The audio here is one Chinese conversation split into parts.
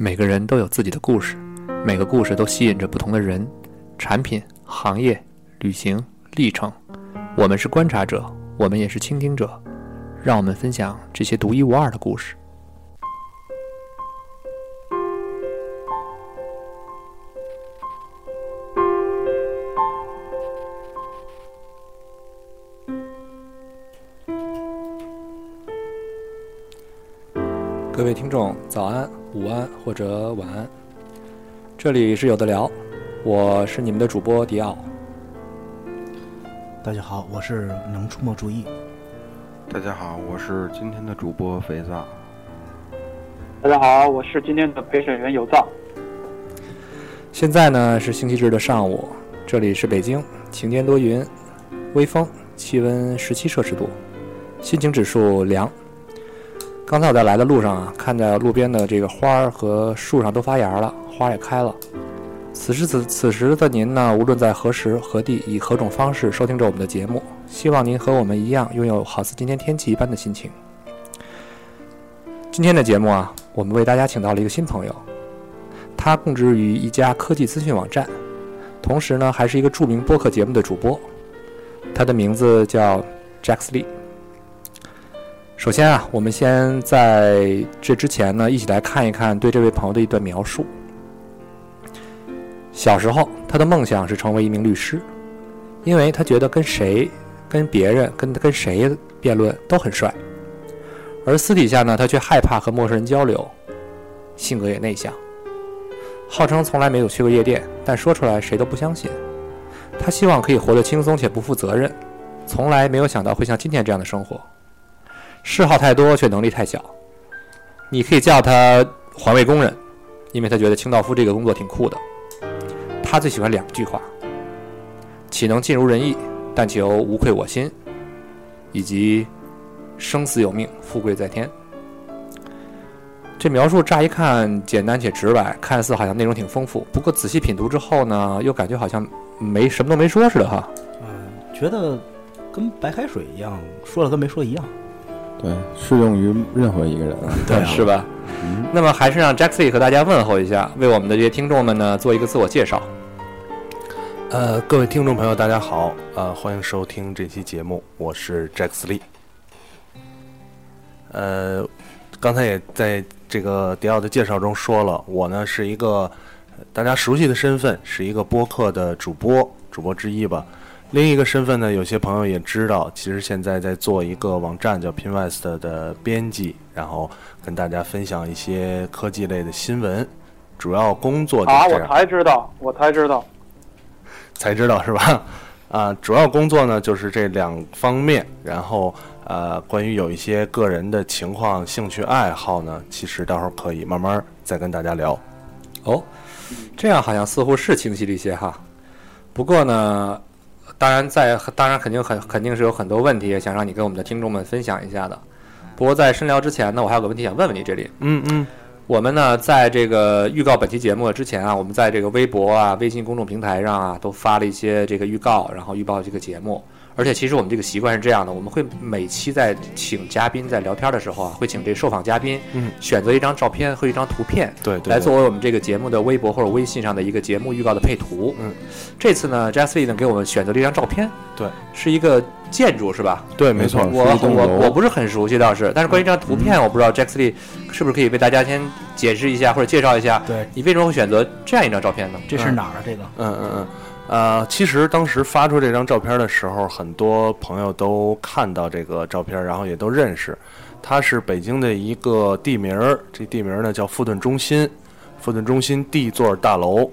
每个人都有自己的故事，每个故事都吸引着不同的人、产品、行业、旅行、历程。我们是观察者，我们也是倾听者，让我们分享这些独一无二的故事。各位听众，早安、午安或者晚安，这里是有的聊，我是你们的主播迪奥。大家好，我是能出没注意。大家好，我是今天的主播肥皂。大家好，我是今天的陪审员有皂。现在呢是星期日的上午，这里是北京，晴天多云，微风，气温17摄氏度，心情指数凉。刚才我在来的路上啊，看到路边的这个花和树上都发芽了，花也开了。此时的您呢，无论在何时何地，以何种方式收听着我们的节目，希望您和我们一样，拥有好似今天天气一般的心情。今天的节目啊，我们为大家请到了一个新朋友，他供职于一家科技资讯网站，同时呢，还是一个著名播客节目的主播。他的名字叫 jaxlee。首先啊，我们先在这之前呢，一起来看一看对这位朋友的一段描述。小时候，他的梦想是成为一名律师，因为他觉得跟别人、跟谁辩论都很帅。而私底下呢，他却害怕和陌生人交流，性格也内向，号称从来没有去过夜店，但说出来谁都不相信。他希望可以活得轻松且不负责任，从来没有想到会像今天这样的生活。嗜好太多，却能力太小。你可以叫他环卫工人，因为他觉得清道夫这个工作挺酷的。他最喜欢2句话：岂能尽如人意，但求无愧我心，以及生死有命，富贵在天。这描述乍一看简单且直白，看似好像内容挺丰富，不过仔细品读之后呢，又感觉好像没什么都没说似的哈。觉得跟白开水一样，说了跟没说一样。对，适用于任何一个人啊，对，是吧？那么还是让 jaxlee 和大家问候一下，为我们的这些听众们呢做一个自我介绍。各位听众朋友，大家好，欢迎收听这期节目，我是 jaxlee。刚才也在这个迪奥的介绍中说了，我呢是一个大家熟悉的身份，是一个播客的主播之一吧。另一个身份呢，有些朋友也知道，其实现在在做一个网站叫 PingWest 的编辑，然后跟大家分享一些科技类的新闻，主要工作就是这样。我才知道是吧？主要工作呢就是这2方面，然后关于有一些个人的情况、兴趣爱好呢，其实到时候可以慢慢再跟大家聊。哦，这样好像似乎是清晰了一些哈。不过呢。当然肯定是有很多问题想让你跟我们的听众们分享一下的。不过在深聊之前呢，我还有个问题想问问你这里。我们呢在这个预告本期节目之前啊，我们在这个微博啊、微信公众平台上啊都发了一些这个预告，然后预报这个节目。而且其实我们这个习惯是这样的，我们会每期在请嘉宾在聊天的时候啊，会请这受访嘉宾选择一张照片和一张图片，对来作为我们这个节目的微博或者微信上的一个节目预告的配图。这次呢 jaxlee 呢给我们选择了一张照片，对，是一个建筑是吧？对，没错，我不是很熟悉倒是，但是关于这张图片，我不知道 jaxlee 是不是可以为大家先解释一下或者介绍一下，对你为什么会选择这样一张照片呢？这是哪儿？这个其实当时发出这张照片的时候，很多朋友都看到这个照片，然后也都认识。它是北京的一个地名，这地名呢叫富顿中心，富顿中心D座大楼。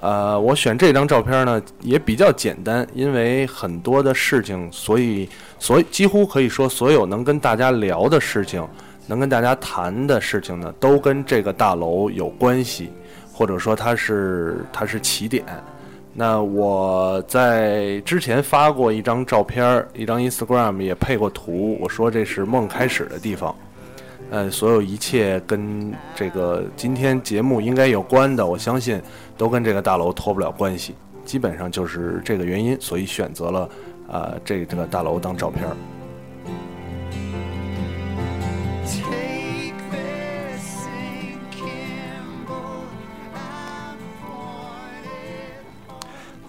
我选这张照片呢也比较简单，因为很多的事情，所以几乎可以说所有能跟大家聊的事情，能跟大家谈的事情呢，都跟这个大楼有关系，或者说它是起点。那我在之前发过一张照片，一张 Instagram 也配过图，我说这是梦开始的地方。所有一切跟这个今天节目应该有关的，我相信都跟这个大楼脱不了关系，基本上就是这个原因，所以选择了这个大楼当照片。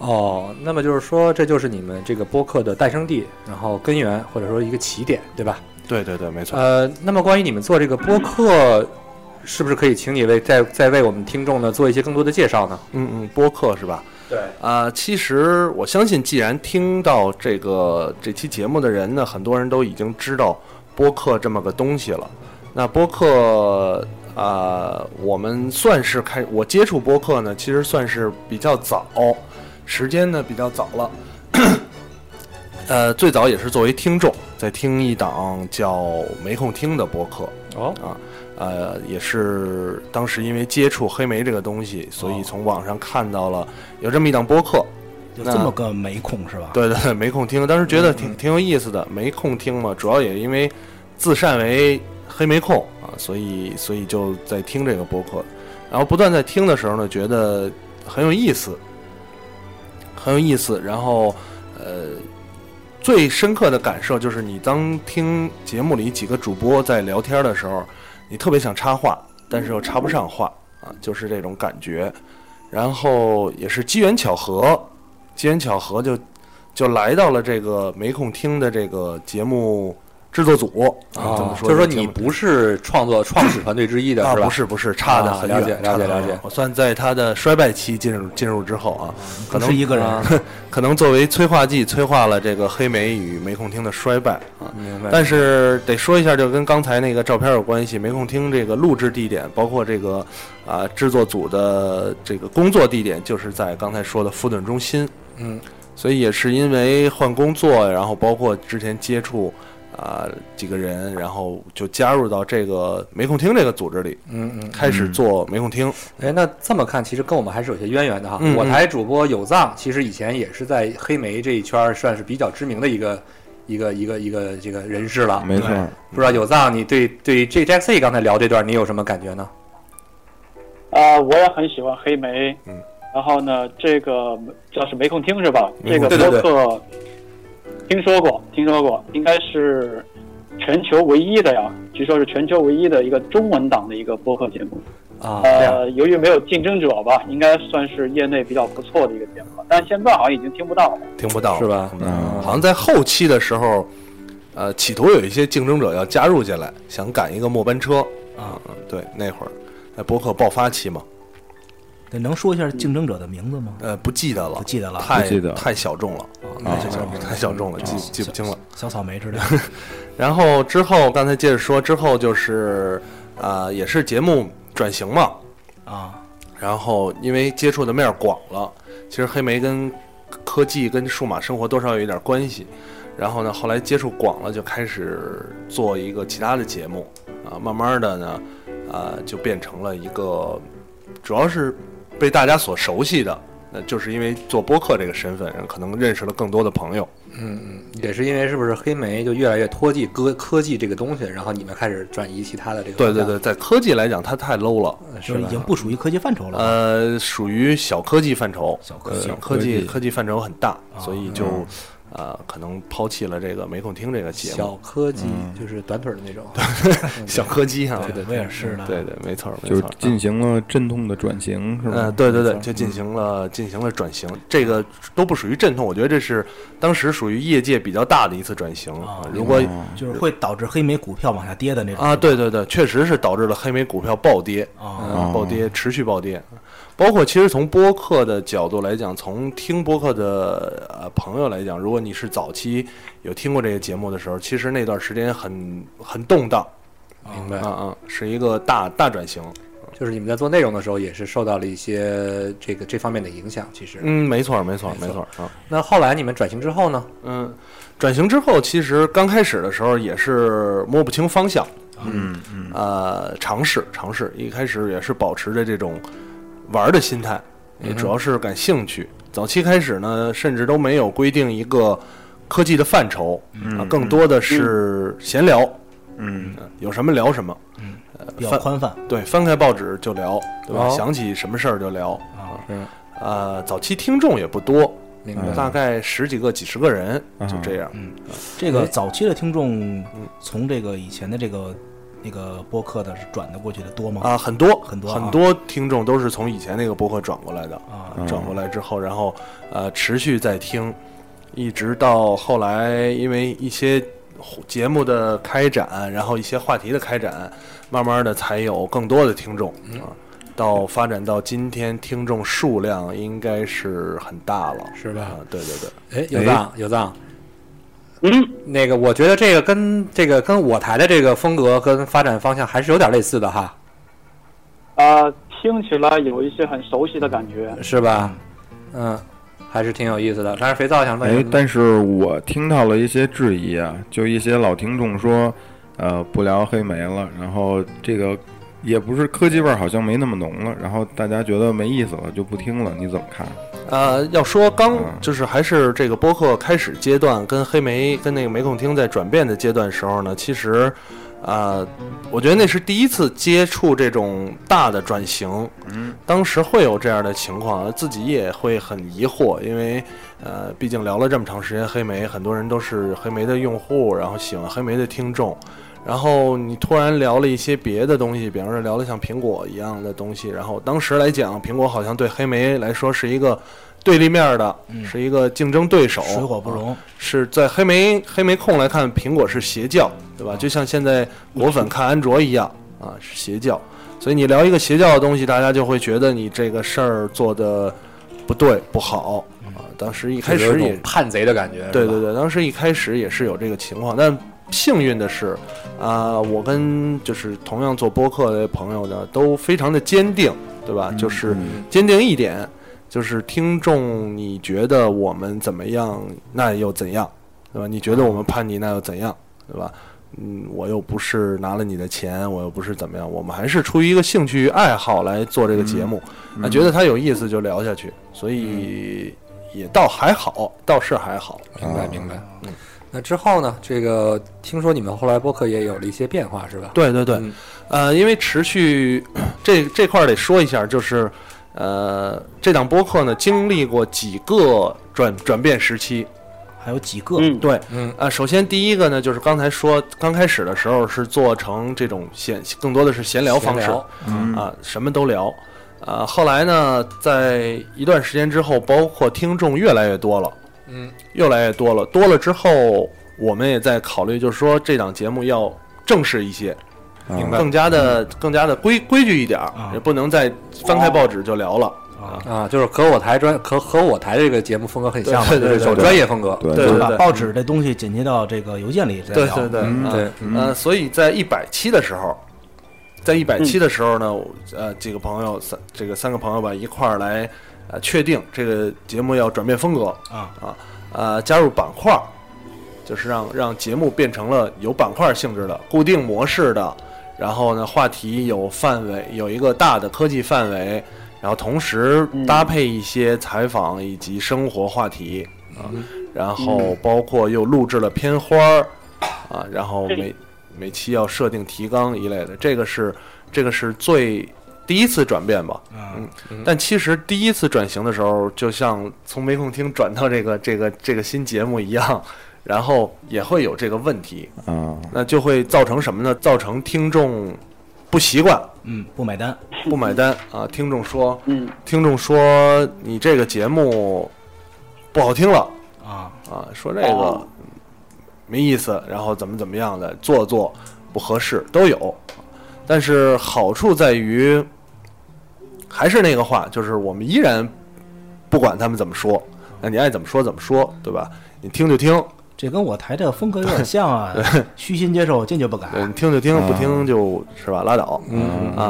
哦，那么就是说，这就是你们这个播客的诞生地，然后根源或者说一个起点，对吧？对对对，没错。那么关于你们做这个播客，是不是可以请你再为我们听众呢做一些更多的介绍呢？嗯嗯，播客是吧？对啊、其实我相信，既然听到这期节目的人呢，很多人都已经知道播客这么个东西了。那播客啊、我们算是我接触播客呢，其实算是比较早，时间呢比较早了。最早也是作为听众在听一档叫没空听的播客啊。也是当时因为接触黑莓这个东西，所以从网上看到了有这么一档播客，有这么个没空是吧？对对，没空听，当时觉得挺有意思的。没空听嘛，主要也因为自善为黑莓控啊，所以就在听这个播客，然后不断在听的时候呢，觉得很有意思，很有意思。然后最深刻的感受就是，你当听节目里几个主播在聊天的时候，你特别想插话，但是又插不上话啊，就是这种感觉。然后也是机缘巧合就来到了这个没空听的这个节目制作组啊。怎么说？就是说你不是创始团队之一的是吧？不是，差得很远。了解。我算在他的衰败期进入之后啊，可能是一个人，可能作为催化剂催化了这个黑莓与没空听的衰败啊。明白。但是得说一下，就跟刚才那个照片有关系。没空听这个录制地点，包括这个啊制作组的这个工作地点，就是在刚才说的富顿中心。嗯，所以也是因为换工作，然后包括之前接触。几个人，然后就加入到这个没空听这个组织里，开始做没空听。哎，那这么看，其实跟我们还是有些渊源的哈。我台主播有藏，其实以前也是在黑莓这一圈算是比较知名的一个这个人士了。没错，不知道有藏，你对这 jaxlee 刚才聊这段，你有什么感觉呢？我也很喜欢黑莓，然后呢，这个叫是没空听是吧？这个播客。对，听说过，应该是全球唯一的呀，据说是全球唯一的一个中文档的一个播客节目啊。由于没有竞争者吧，应该算是业内比较不错的一个节目，但现在好像已经听不到是吧？好像在后期的时候，企图有一些竞争者要加入进来，想赶一个末班车啊。对，那会儿在播客爆发期嘛。能说一下竞争者的名字吗？不记得了，太小众了，太小众了，记不清了，小草莓之类的。然后之后，刚才接着说，之后就是也是节目转型嘛啊。然后因为接触的面广了，其实黑莓跟科技跟数码生活多少有一点关系。然后呢，后来接触广了，就开始做一个其他的节目啊，慢慢的呢，就变成了一个主要是。被大家所熟悉的，那就是因为做播客这个身份，可能认识了更多的朋友。也是因为是不是黑莓就越来越脱离科技这个东西，然后你们开始转移其他的这个。对，在科技来讲，它太 low 了，就是已经不属于科技范畴了。属于小科技范畴，小科技范畴很大，所以就。可能抛弃了这个没空听这个节目。小柯基就是短腿的那种，小柯基啊，对，我也是的，对，没错，就是进行了阵痛的转型，是吧？对，就进行了转型，这个都不属于阵痛，我觉得这是当时属于业界比较大的一次转型啊。如果就是会导致黑莓股票往下跌的那种啊，对，确实是导致了黑莓股票暴跌啊，持续暴跌。包括其实从播客的角度来讲，从听播客的朋友来讲，如果你是早期有听过这个节目的时候，其实那段时间很动荡，明白啊，是一个大转型。就是你们在做内容的时候，也是受到了一些这方面的影响。其实，没错啊。那后来你们转型之后呢？转型之后，其实刚开始的时候也是摸不清方向，尝试，一开始也是保持着这种。玩的心态，也主要是感兴趣。早期开始呢，甚至都没有规定一个科技的范畴，更多的是闲聊，有什么聊什么，比较宽泛。对，翻开报纸就聊，对吧？想起什么事儿就聊啊。早期听众也不多，大概十几个、几十个人，就这样。这个早期的听众，从这个以前的这个。那个播客的是转的过去的多吗？啊，很多听众都是从以前那个播客转过来的啊，转过来之后，然后持续在听，一直到后来，因为一些节目的开展，然后一些话题的开展，慢慢的才有更多的听众啊。到发展到今天，听众数量应该是很大了，是吧？对对对。哎，有藏。嗯，那个我觉得这个跟我台的这个风格跟发展方向还是有点类似的哈。听起来有一些很熟悉的感觉，是吧？嗯，还是挺有意思的。但是肥皂想问，哎，但是我听到了一些质疑啊，就一些老听众说，不聊黑莓了，然后这个也不是科技味儿，好像没那么浓了，然后大家觉得没意思了，就不听了。你怎么看？要说就是还是这个播客开始阶段跟那个没空听在转变的阶段时候呢，其实我觉得那是第一次接触这种大的转型，当时会有这样的情况，自己也会很疑惑，因为毕竟聊了这么长时间黑莓，很多人都是黑莓的用户，然后喜欢黑莓的听众，然后你突然聊了一些别的东西，比方说聊了像苹果一样的东西，然后当时来讲，苹果好像对黑莓来说是一个对立面的，是一个竞争对手，水火不容。是在黑莓控来看，苹果是邪教，对吧？就像现在果粉看安卓一样啊，是邪教。所以你聊一个邪教的东西，大家就会觉得你这个事儿做的不对不好。当时一开始也叛贼的感觉，对对对，当时一开始也是有这个情况，但幸运的是，我跟就是同样做播客的朋友呢，都非常的坚定，对吧？就是坚定一点，就是听众你觉得我们怎么样，那又怎样，对吧？你觉得我们叛逆，那又怎样，对吧？我又不是拿了你的钱，我又不是怎么样，我们还是出于一个兴趣爱好来做这个节目，觉得它有意思就聊下去，所以也倒还好，倒是还好。明白，明白。那之后呢？这个听说你们后来播客也有了一些变化，是吧？对对对，因为持续这块得说一下，就是这档播客呢经历过几个转变时期，还有几个对，首先第一个呢，就是刚才说刚开始的时候是做成这种更多的是闲聊方式，什么都聊，后来呢，在一段时间之后，包括听众越来越多了。越来越多了之后，我们也在考虑，就是说这档节目要正式一些，更加的规矩一点，也不能再翻开报纸就聊了啊，就是和我台这个节目风格很像，对，走专业风格，对，把报纸这东西剪辑到这个邮件里再聊，对，所以在100期的时候。在100期的时候呢，几个朋友三个朋友吧，一块儿来确定这个节目要转变风格加入板块，就是让节目变成了有板块性质的固定模式的，然后呢话题有范围，有一个大的科技范围，然后同时搭配一些采访以及生活话题然后包括又录制了片花然后每期要设定提纲一类的，这个是最第一次转变吧。但其实第一次转型的时候，就像从没空听转到这个新节目一样，然后也会有这个问题那就会造成什么呢？造成听众不习惯，不买单啊！听众说你这个节目不好听了说这个没意思，然后怎么样的做不合适都有，但是好处在于，还是那个话，就是我们依然不管他们怎么说，那你爱怎么说，对吧？你听就听，这跟我台的风格有点像啊，虚心接受，坚决不改。你听就听，不听就是吧，拉倒。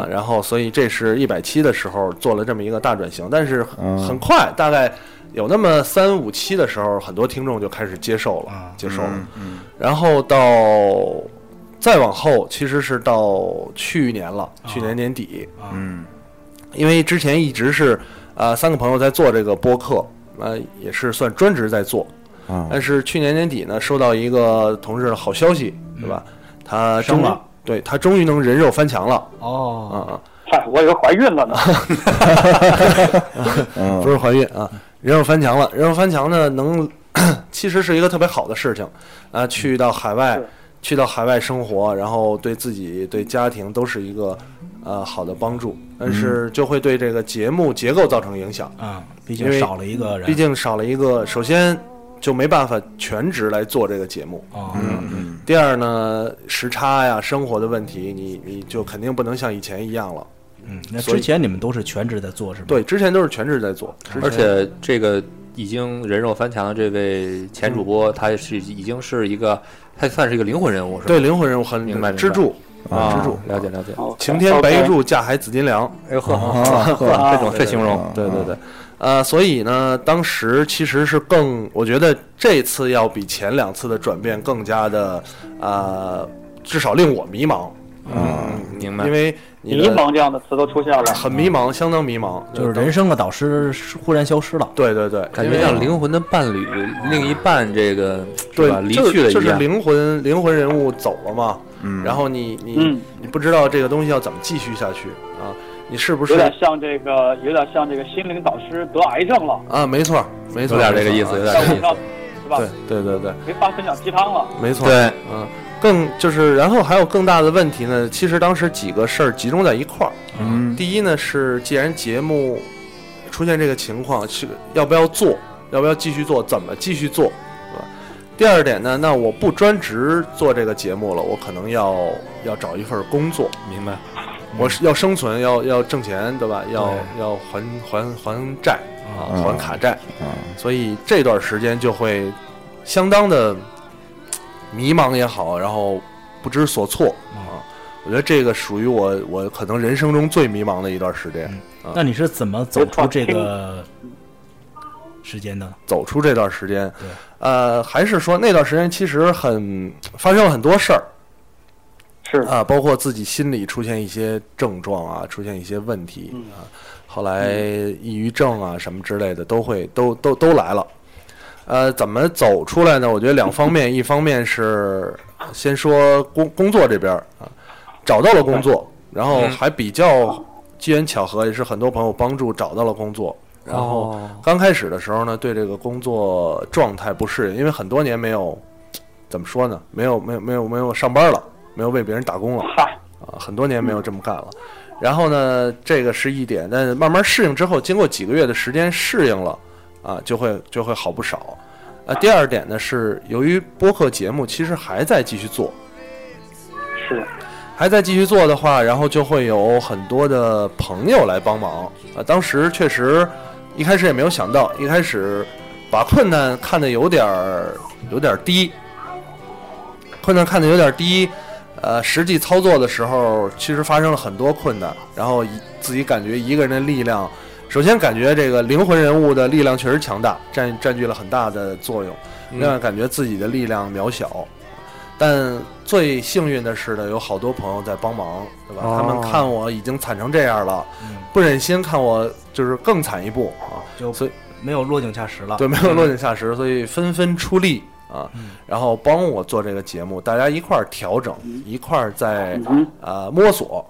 然后所以这是100期的时候做了这么一个大转型，但是很快大概。有那么3-5期的时候，很多听众就开始接受了。然后到再往后，其实是到去年了，去年年底。因为之前一直是三个朋友在做这个播客，也是算专职在做。但是去年年底呢，收到一个同事的好消息，对吧？他终于能人肉翻墙了。我以为怀孕了呢。不是怀孕啊。人肉翻墙呢，其实是一个特别好的事情去到海外去到海外生活，然后对自己对家庭都是一个好的帮助，但是就会对这个节目结构造成影响啊，毕竟少了一个人，毕竟少了一个，首先就没办法全职来做这个节目啊。第二呢，时差呀，生活的问题，你就肯定不能像以前一样了。嗯，那之前你们都是全职在做是吧？对，之前都是全职在做，而且这个已经人肉翻墙的这位前主播，他是已经是一个，他算是一个灵魂人物是吧？对，灵魂人物很明白，支柱。啊，支柱了解了解，晴天白玉柱，架海紫金梁，哎呦呵，这种这形容，对对对，所以呢，当时其实是更，我觉得这次要比前两次的转变更加的，至少令我迷茫。嗯，明白，因为迷茫这样的词都出现了，很迷茫，相当迷茫，就是人生的导师忽然消失了。对对对，感觉像灵魂的伴侣，另一半这个对吧？离去了一样，就是灵魂人物走了嘛。嗯，然后你不知道这个东西要怎么继续下去啊？你是不是有点像这个心灵导师得癌症了啊？没错，没错，有点这个意思，有点这个意思，是吧？对对对对，没法分享鸡汤了，没错，对，嗯。更就是，然后还有更大的问题呢。其实当时几个事儿集中在一块儿。嗯，第一呢是，既然节目出现这个情况，是要不要做，要不要继续做，怎么继续做，对吧？第二点呢，那我不专职做这个节目了，我可能要找一份工作，明白？我是要生存，要挣钱，对吧？要还债啊，还卡债啊。所以这段时间就会相当的。迷茫也好，然后不知所措啊！我觉得这个属于我可能人生中最迷茫的一段时间。嗯啊、那你是怎么走出这个时间的？走出这段时间，还是说那段时间其实发生了很多事儿，是啊，包括自己心里出现一些症状啊，出现一些问题啊，后来抑郁症啊什么之类的都来了。怎么走出来呢？我觉得两方面，一方面是先说工作这边啊，找到了工作，然后还比较机缘巧合，也是很多朋友帮助找到了工作。然后刚开始的时候呢，对这个工作状态不适应，因为很多年没有怎么说呢，没有上班了，没有为别人打工了啊，很多年没有这么干了。然后呢，这个是一点，但是慢慢适应之后，经过几个月的时间适应了。啊，就会好不少，第二点呢是，由于播客节目其实还在继续做，是，还在继续做的话，然后就会有很多的朋友来帮忙啊。当时确实一开始也没有想到，一开始把困难看得有点低，困难看得有点低，实际操作的时候其实发生了很多困难，然后自己感觉一个人的力量。首先感觉这个灵魂人物的力量确实强大，占据了很大的作用。另外感觉自己的力量渺小，但最幸运的是呢，有好多朋友在帮忙，对吧？他们看我已经惨成这样了，不忍心看我就是更惨一步啊，所以没有落井下石了。对，没有落井下石，所以纷纷出力啊，然后帮我做这个节目，大家一块儿调整，一块儿在摸索。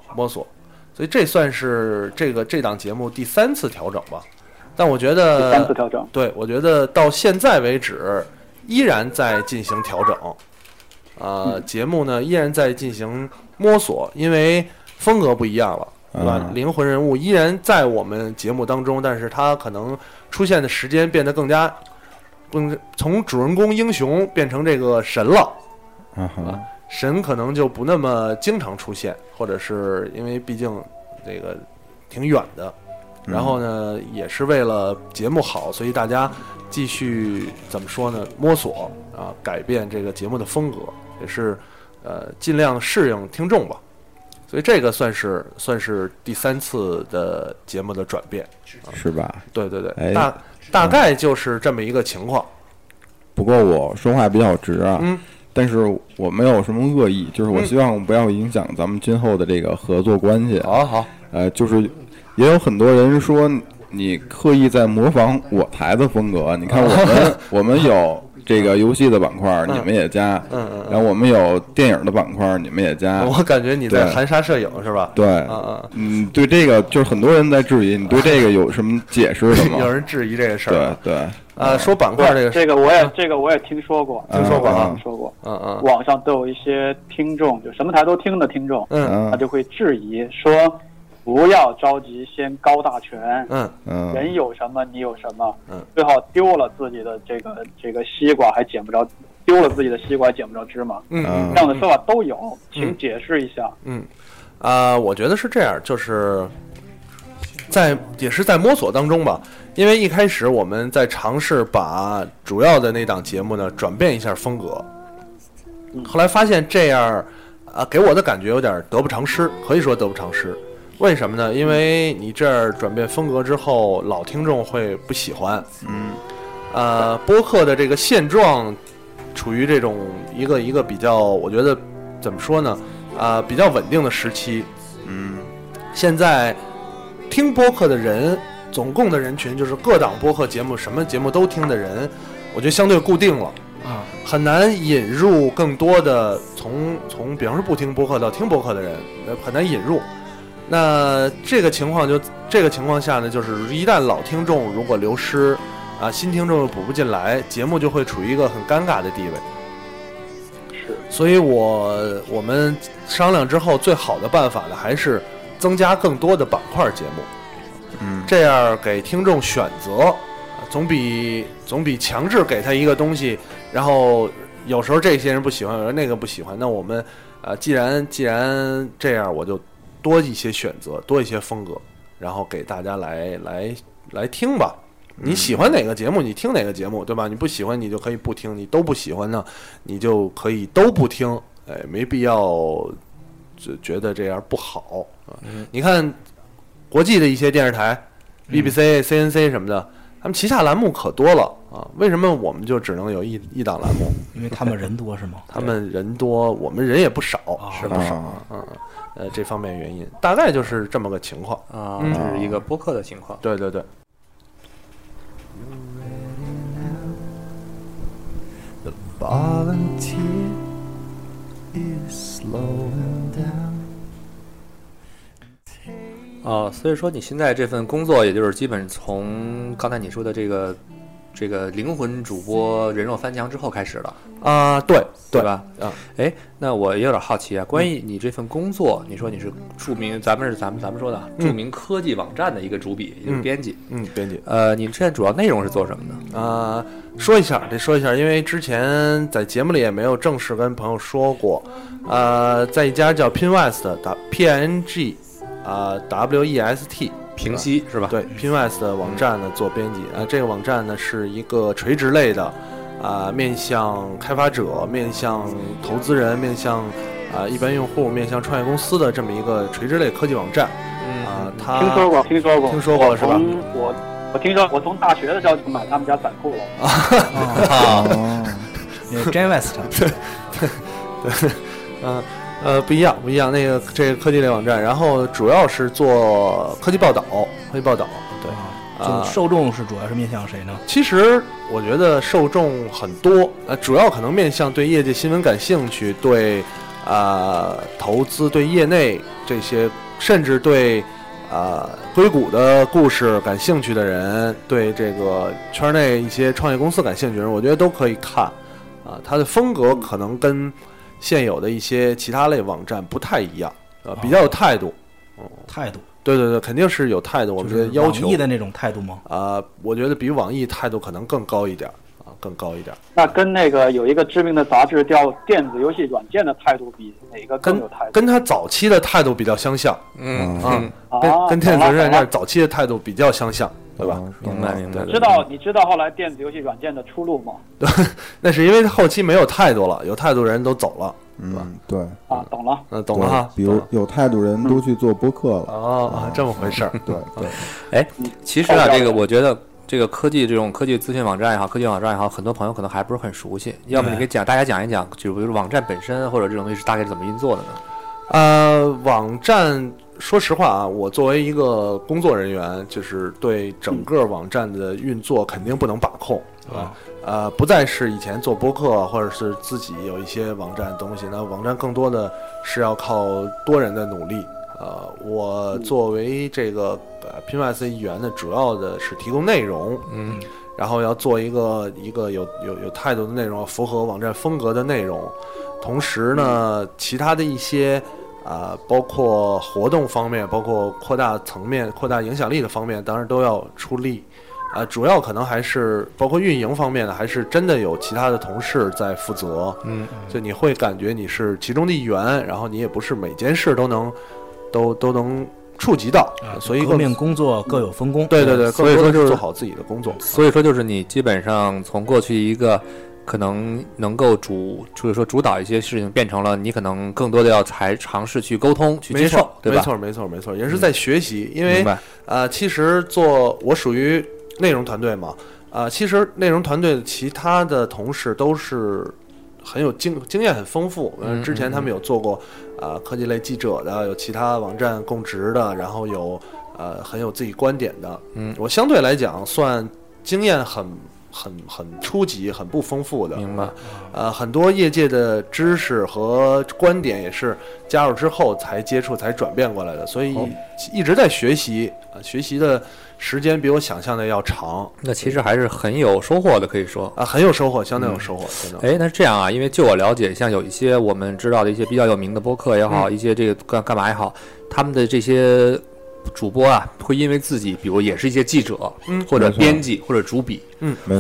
所以这算是这档节目第三次调整吧，但我觉得第三次调整，对，我觉得到现在为止依然在进行调整，节目呢依然在进行摸索，因为风格不一样了，对吧？灵魂人物依然在我们节目当中，但是它可能出现的时间变得更从主人公英雄变成这个神了，神可能就不那么经常出现，或者是因为毕竟这个挺远的，然后呢也是为了节目好，所以大家继续怎么说呢，摸索啊，改变这个节目的风格，也是尽量适应听众吧。所以这个算是第三次的节目的转变，是吧？对对对，哎，大概就是这么一个情况。不过我说话比较直啊，但是我没有什么恶意，就是我希望不要影响咱们今后的这个合作关系。好，就是也有很多人说你刻意在模仿我台的风格。你看我们有这个游戏的板块，你们也加，然后我们有电影的板块，你们也加。我感觉你在含沙射影是吧？对，对这个就是很多人在质疑，你对这个有什么解释的吗？有人质疑这个事儿，对对。说板块这个，这个我也听说过，网上都有一些听众，就什么台都听的听众，他就会质疑说，不要着急，先高大全，人有什么你有什么，最好丢了自己的这个西瓜还捡不着，丢了自己的西瓜捡不着芝麻，这样的说法都有，请解释一下。我觉得是这样，就是也是在摸索当中吧，因为一开始我们在尝试把主要的那档节目呢转变一下风格，后来发现这样给我的感觉有点得不偿失，可以说得不偿失。为什么呢？因为你这儿转变风格之后，老听众会不喜欢。播客的这个现状处于这种一个比较，我觉得怎么说呢？比较稳定的时期。现在听播客的人，总共的人群就是各档播客节目什么节目都听的人，我觉得相对固定了。很难引入更多的从比方说不听播客到听播客的人，很难引入。那这个情况下呢，就是一旦老听众如果流失，新听众又补不进来，节目就会处于一个很尴尬的地位。是，所以我们商量之后，最好的办法呢，还是增加更多的板块节目。这样给听众选择，总比强制给他一个东西，然后有时候这些人不喜欢，有时候那个不喜欢。那我们既然这样，我就多一些选择，多一些风格，然后给大家来听吧。你喜欢哪个节目，你听哪个节目，对吧？你不喜欢，你就可以不听；你都不喜欢呢，你就可以都不听。没必要觉得这样不好。你看国际的一些电视台 BBC、CNC 什么的，他们旗下栏目可多了为什么我们就只能有一档栏目？因为他们人多是吗？他们人多，我们人也不少，是不少这方面原因大概就是这么个情况是一个播客的情况。对。The volunteer is slowing down. 所以说你现在这份工作，也就是基本从刚才你说的这个灵魂主播人肉翻墙之后开始了对吧？那我也有点好奇啊，关于你这份工作，你说你是著名，咱们说的著名科技网站的一个主笔，也就是编辑。编辑。你现在主要内容是做什么呢？说一下，因为之前在节目里也没有正式跟朋友说过。在一家叫 PingWest 的 PNG。WEST 平息是吧？对 PingWest 的网站呢做编辑这个网站呢是一个垂直类的面向开发者、面向投资人、面向一般用户、面向创业公司的这么一个垂直类科技网站他听说过是吧？我听说我从大学的时候就买他们家散户了JWest 对不一样，那个这个科技类网站，然后主要是做科技报道，对，受众是主要是面向谁呢？其实我觉得受众很多，主要可能面向对业界新闻感兴趣，对投资、对业内这些，甚至对硅谷的故事感兴趣的人，对这个圈内一些创业公司感兴趣的人，我觉得都可以看它的风格可能跟现有的一些其他类网站不太一样比较有态度对，肯定是有态度。我们的要求、就是、网易的那种态度吗？我觉得比网易态度可能更高一点那跟那个有一个知名的杂志叫电子游戏软件的态度比，哪个更有态度？跟他早期的态度比较相像跟电子游戏软件早期的态度比较相像对吧？明白。你知道后来电子游戏软件的出路吗？对，那是因为后期没有态度了，有态度的人都走了，是吧？对懂了，懂了哈。比如有态度人都去做播客了这么回事儿。对。其实这个我觉得这个科技资讯网站也好，科技网站也好，很多朋友可能还不是很熟悉。要不你给大家讲一讲，就比如网站本身或者这种东西是大概是怎么运作的呢？网站。说实话我作为一个工作人员，就是对整个网站的运作肯定不能把控，对吧？不再是以前做播客或者是自己有一些网站的东西，那网站更多的是要靠多人的努力。我作为这个PingWest一员的主要的是提供内容，然后要做一个有态度的内容，符合网站风格的内容。同时呢，其他的一些包括活动方面，包括扩大层面、扩大影响力的方面，当然都要出力。主要可能还是包括运营方面的，还是真的有其他的同事在负责。就你会感觉你是其中的一员，然后你也不是每件事都能触及到，所以各面工作各有分工。对对对，所以说就是做好自己的工作。所以说就是你基本上从过去一个可能能够就是说主导一些事情，变成了你可能更多的要尝试去沟通、去接受，对吧？没错，没错，没错，也是在学习。因为其实我属于内容团队嘛，其实内容团队的其他的同事都是很有经验很丰富。之前他们有做过科技类记者的，有其他网站供职的，然后有很有自己观点的。我相对来讲算经验很初级、很不丰富的。明白。很多业界的知识和观点也是加入之后才接触、才转变过来的，所以一直在学习。学习的时间比我想象的要长。那其实还是很有收获的，可以说很有收获，相当有收获。哎，那是这样啊，因为就我了解，像有一些我们知道的一些比较有名的播客也好，一些这个干嘛也好，他们的这些主播啊，会因为自己，比如也是一些记者，或者编辑，或者主笔，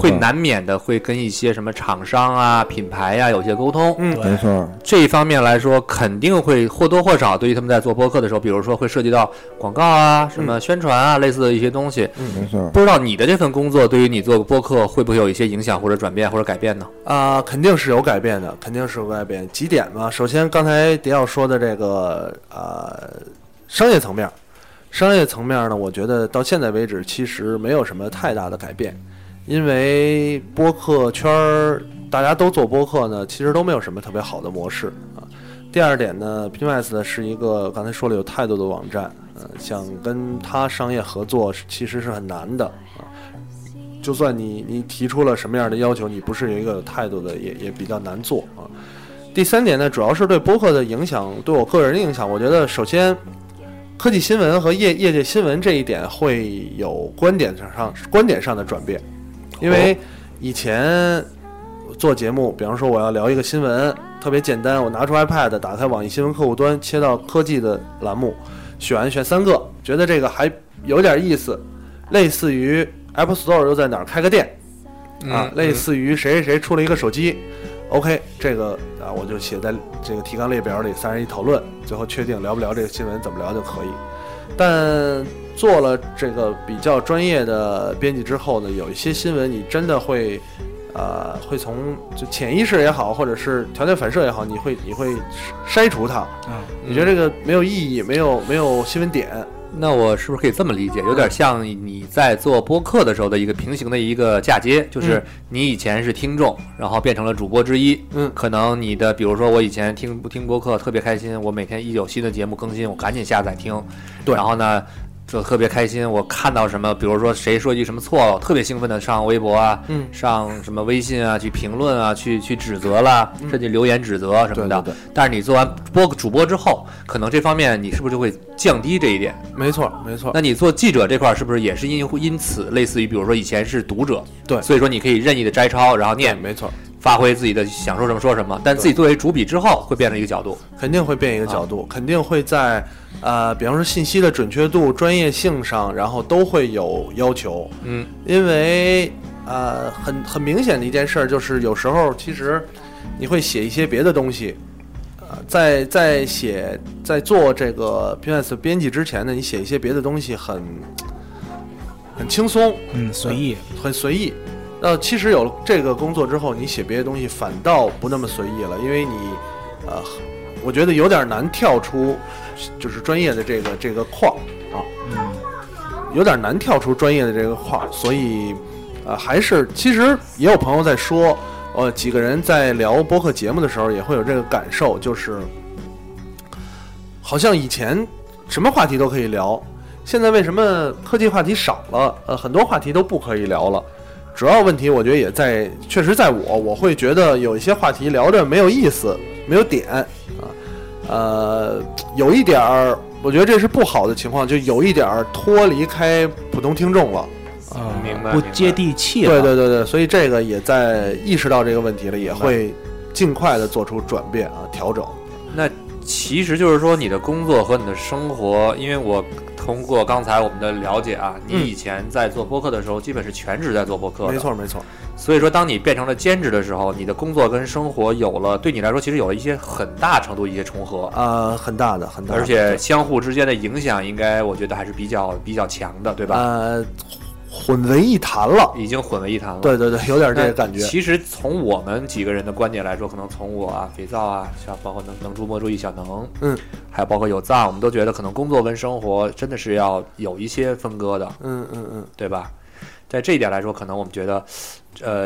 会难免的会跟一些什么厂商啊、品牌呀有些沟通。没错。这一方面来说，肯定会或多或少对于他们在做播客的时候，比如说会涉及到广告啊、什么宣传啊类似的一些东西。没错。不知道你的这份工作对于你做播客会不会有一些影响或者转变或者改变呢？肯定是有改变的，肯定是有改变。几点嘛，首先刚才迪奥说的这个商业层面。商业层面呢，我觉得到现在为止其实没有什么太大的改变，因为播客圈大家都做播客呢，其实都没有什么特别好的模式啊。第二点呢， PingWest 是一个刚才说了有态度的网站，想跟他商业合作其实是很难的啊。就算你提出了什么样的要求，你不是有一个有态度的，也比较难做啊。第三点呢，主要是对播客的影响，对我个人的影响，我觉得首先。科技新闻和业界新闻这一点会有观点上的转变，因为以前做节目，比方说我要聊一个新闻，特别简单，我拿出 iPad， 打开网易新闻客户端，切到科技的栏目，选三个，觉得这个还有点意思，类似于 Apple Store 又在哪儿开个店啊，类似于谁出了一个手机。OK， 这个我就写在这个提纲列表里，三人一讨论，最后确定聊不聊这个新闻，怎么聊就可以。但做了这个比较专业的编辑之后呢，有一些新闻你真的会从就潜意识也好，或者是条件反射也好，你会筛除它。你觉得这个没有意义，没有新闻点。那我是不是可以这么理解，有点像你在做播客的时候的一个平行的一个嫁接，就是你以前是听众，然后变成了主播之一。可能你的比如说我以前听播客特别开心，我每天一有新的节目更新我赶紧下载听，对，然后呢就特别开心，我看到什么比如说谁说句什么错，我特别兴奋的上微博啊，上什么微信啊，去评论啊，去指责啦，甚至留言指责什么的。对对对。但是你做完主播之后，可能这方面你是不是就会降低这一点？没错没错。那你做记者这块是不是也是因此类似于比如说以前是读者，对，所以说你可以任意的摘抄然后念，没错，发挥自己的想说什么说什么，但自己作为主笔之后会变成一个角度，肯定会变一个角度，肯定会在比方说信息的准确度、专业性上，然后都会有要求。因为很明显的一件事就是，有时候其实你会写一些别的东西，在做这个 PingWest 编辑之前呢，你写一些别的东西很轻松，随意，很随意。那其实有了这个工作之后，你写别的东西反倒不那么随意了，因为你，我觉得有点难跳出，就是专业的这个框啊，有点难跳出专业的这个框，所以，还是其实也有朋友在说，几个人在聊播客节目的时候也会有这个感受，就是好像以前什么话题都可以聊，现在为什么科技话题少了，很多话题都不可以聊了。主要问题我觉得也在，确实在我会觉得有一些话题聊着没有意思，没有点啊，有一点儿，我觉得这是不好的情况，就有一点儿脱离开普通听众了啊。明不接地气了。对对对对，所以这个也在意识到这个问题了，也会尽快的做出转变啊，调整。那其实就是说，你的工作和你的生活，因为我通过刚才我们的了解啊，你以前在做播客的时候，基本是全职在做播客的，没错没错。所以说，当你变成了兼职的时候，你的工作跟生活有了，对你来说其实有了一些很大程度一些重合啊，很大的很大的，而且相互之间的影响，应该我觉得还是比较强的，对吧？混为一谈了，已经混为一谈了。对对对，有点这个感觉。其实从我们几个人的观点来说，可能从我啊、肥皂啊，包括能猪摸猪一小能，还有包括有藏，我们都觉得可能工作跟生活真的是要有一些分割的。对吧？在这一点来说，可能我们觉得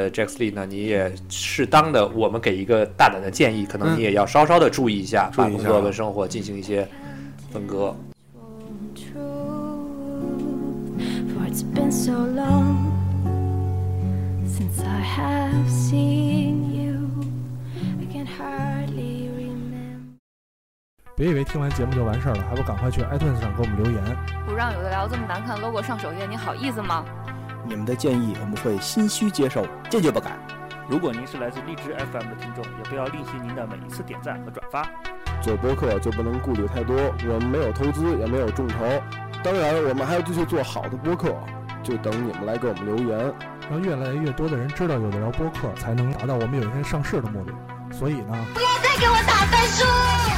，jaxlee 呢，你也适当的，我们给一个大胆的建议，可能你也要稍稍的注意一下，把工作跟生活进行一些分割。It's been so long since I have seen you. I can hardly remember. 别以为听完节目就完事儿了，还不赶快去 iTunes 上给我们留言！不让有的聊这么难看 logo 上首页，你好意思吗？你们的建议我们会心虚接受，坚决不改。如果您是来自荔枝 FM 的听众，也不要吝惜您的每一次点赞和转发。做播客就不能顾虑太多，我们没有投资，也没有众筹。当然我们还要继续做好的播客，就等你们来给我们留言，让越来越多的人知道有的聊播客，才能达到我们有一天上市的目的。所以呢，不要再给我打分数。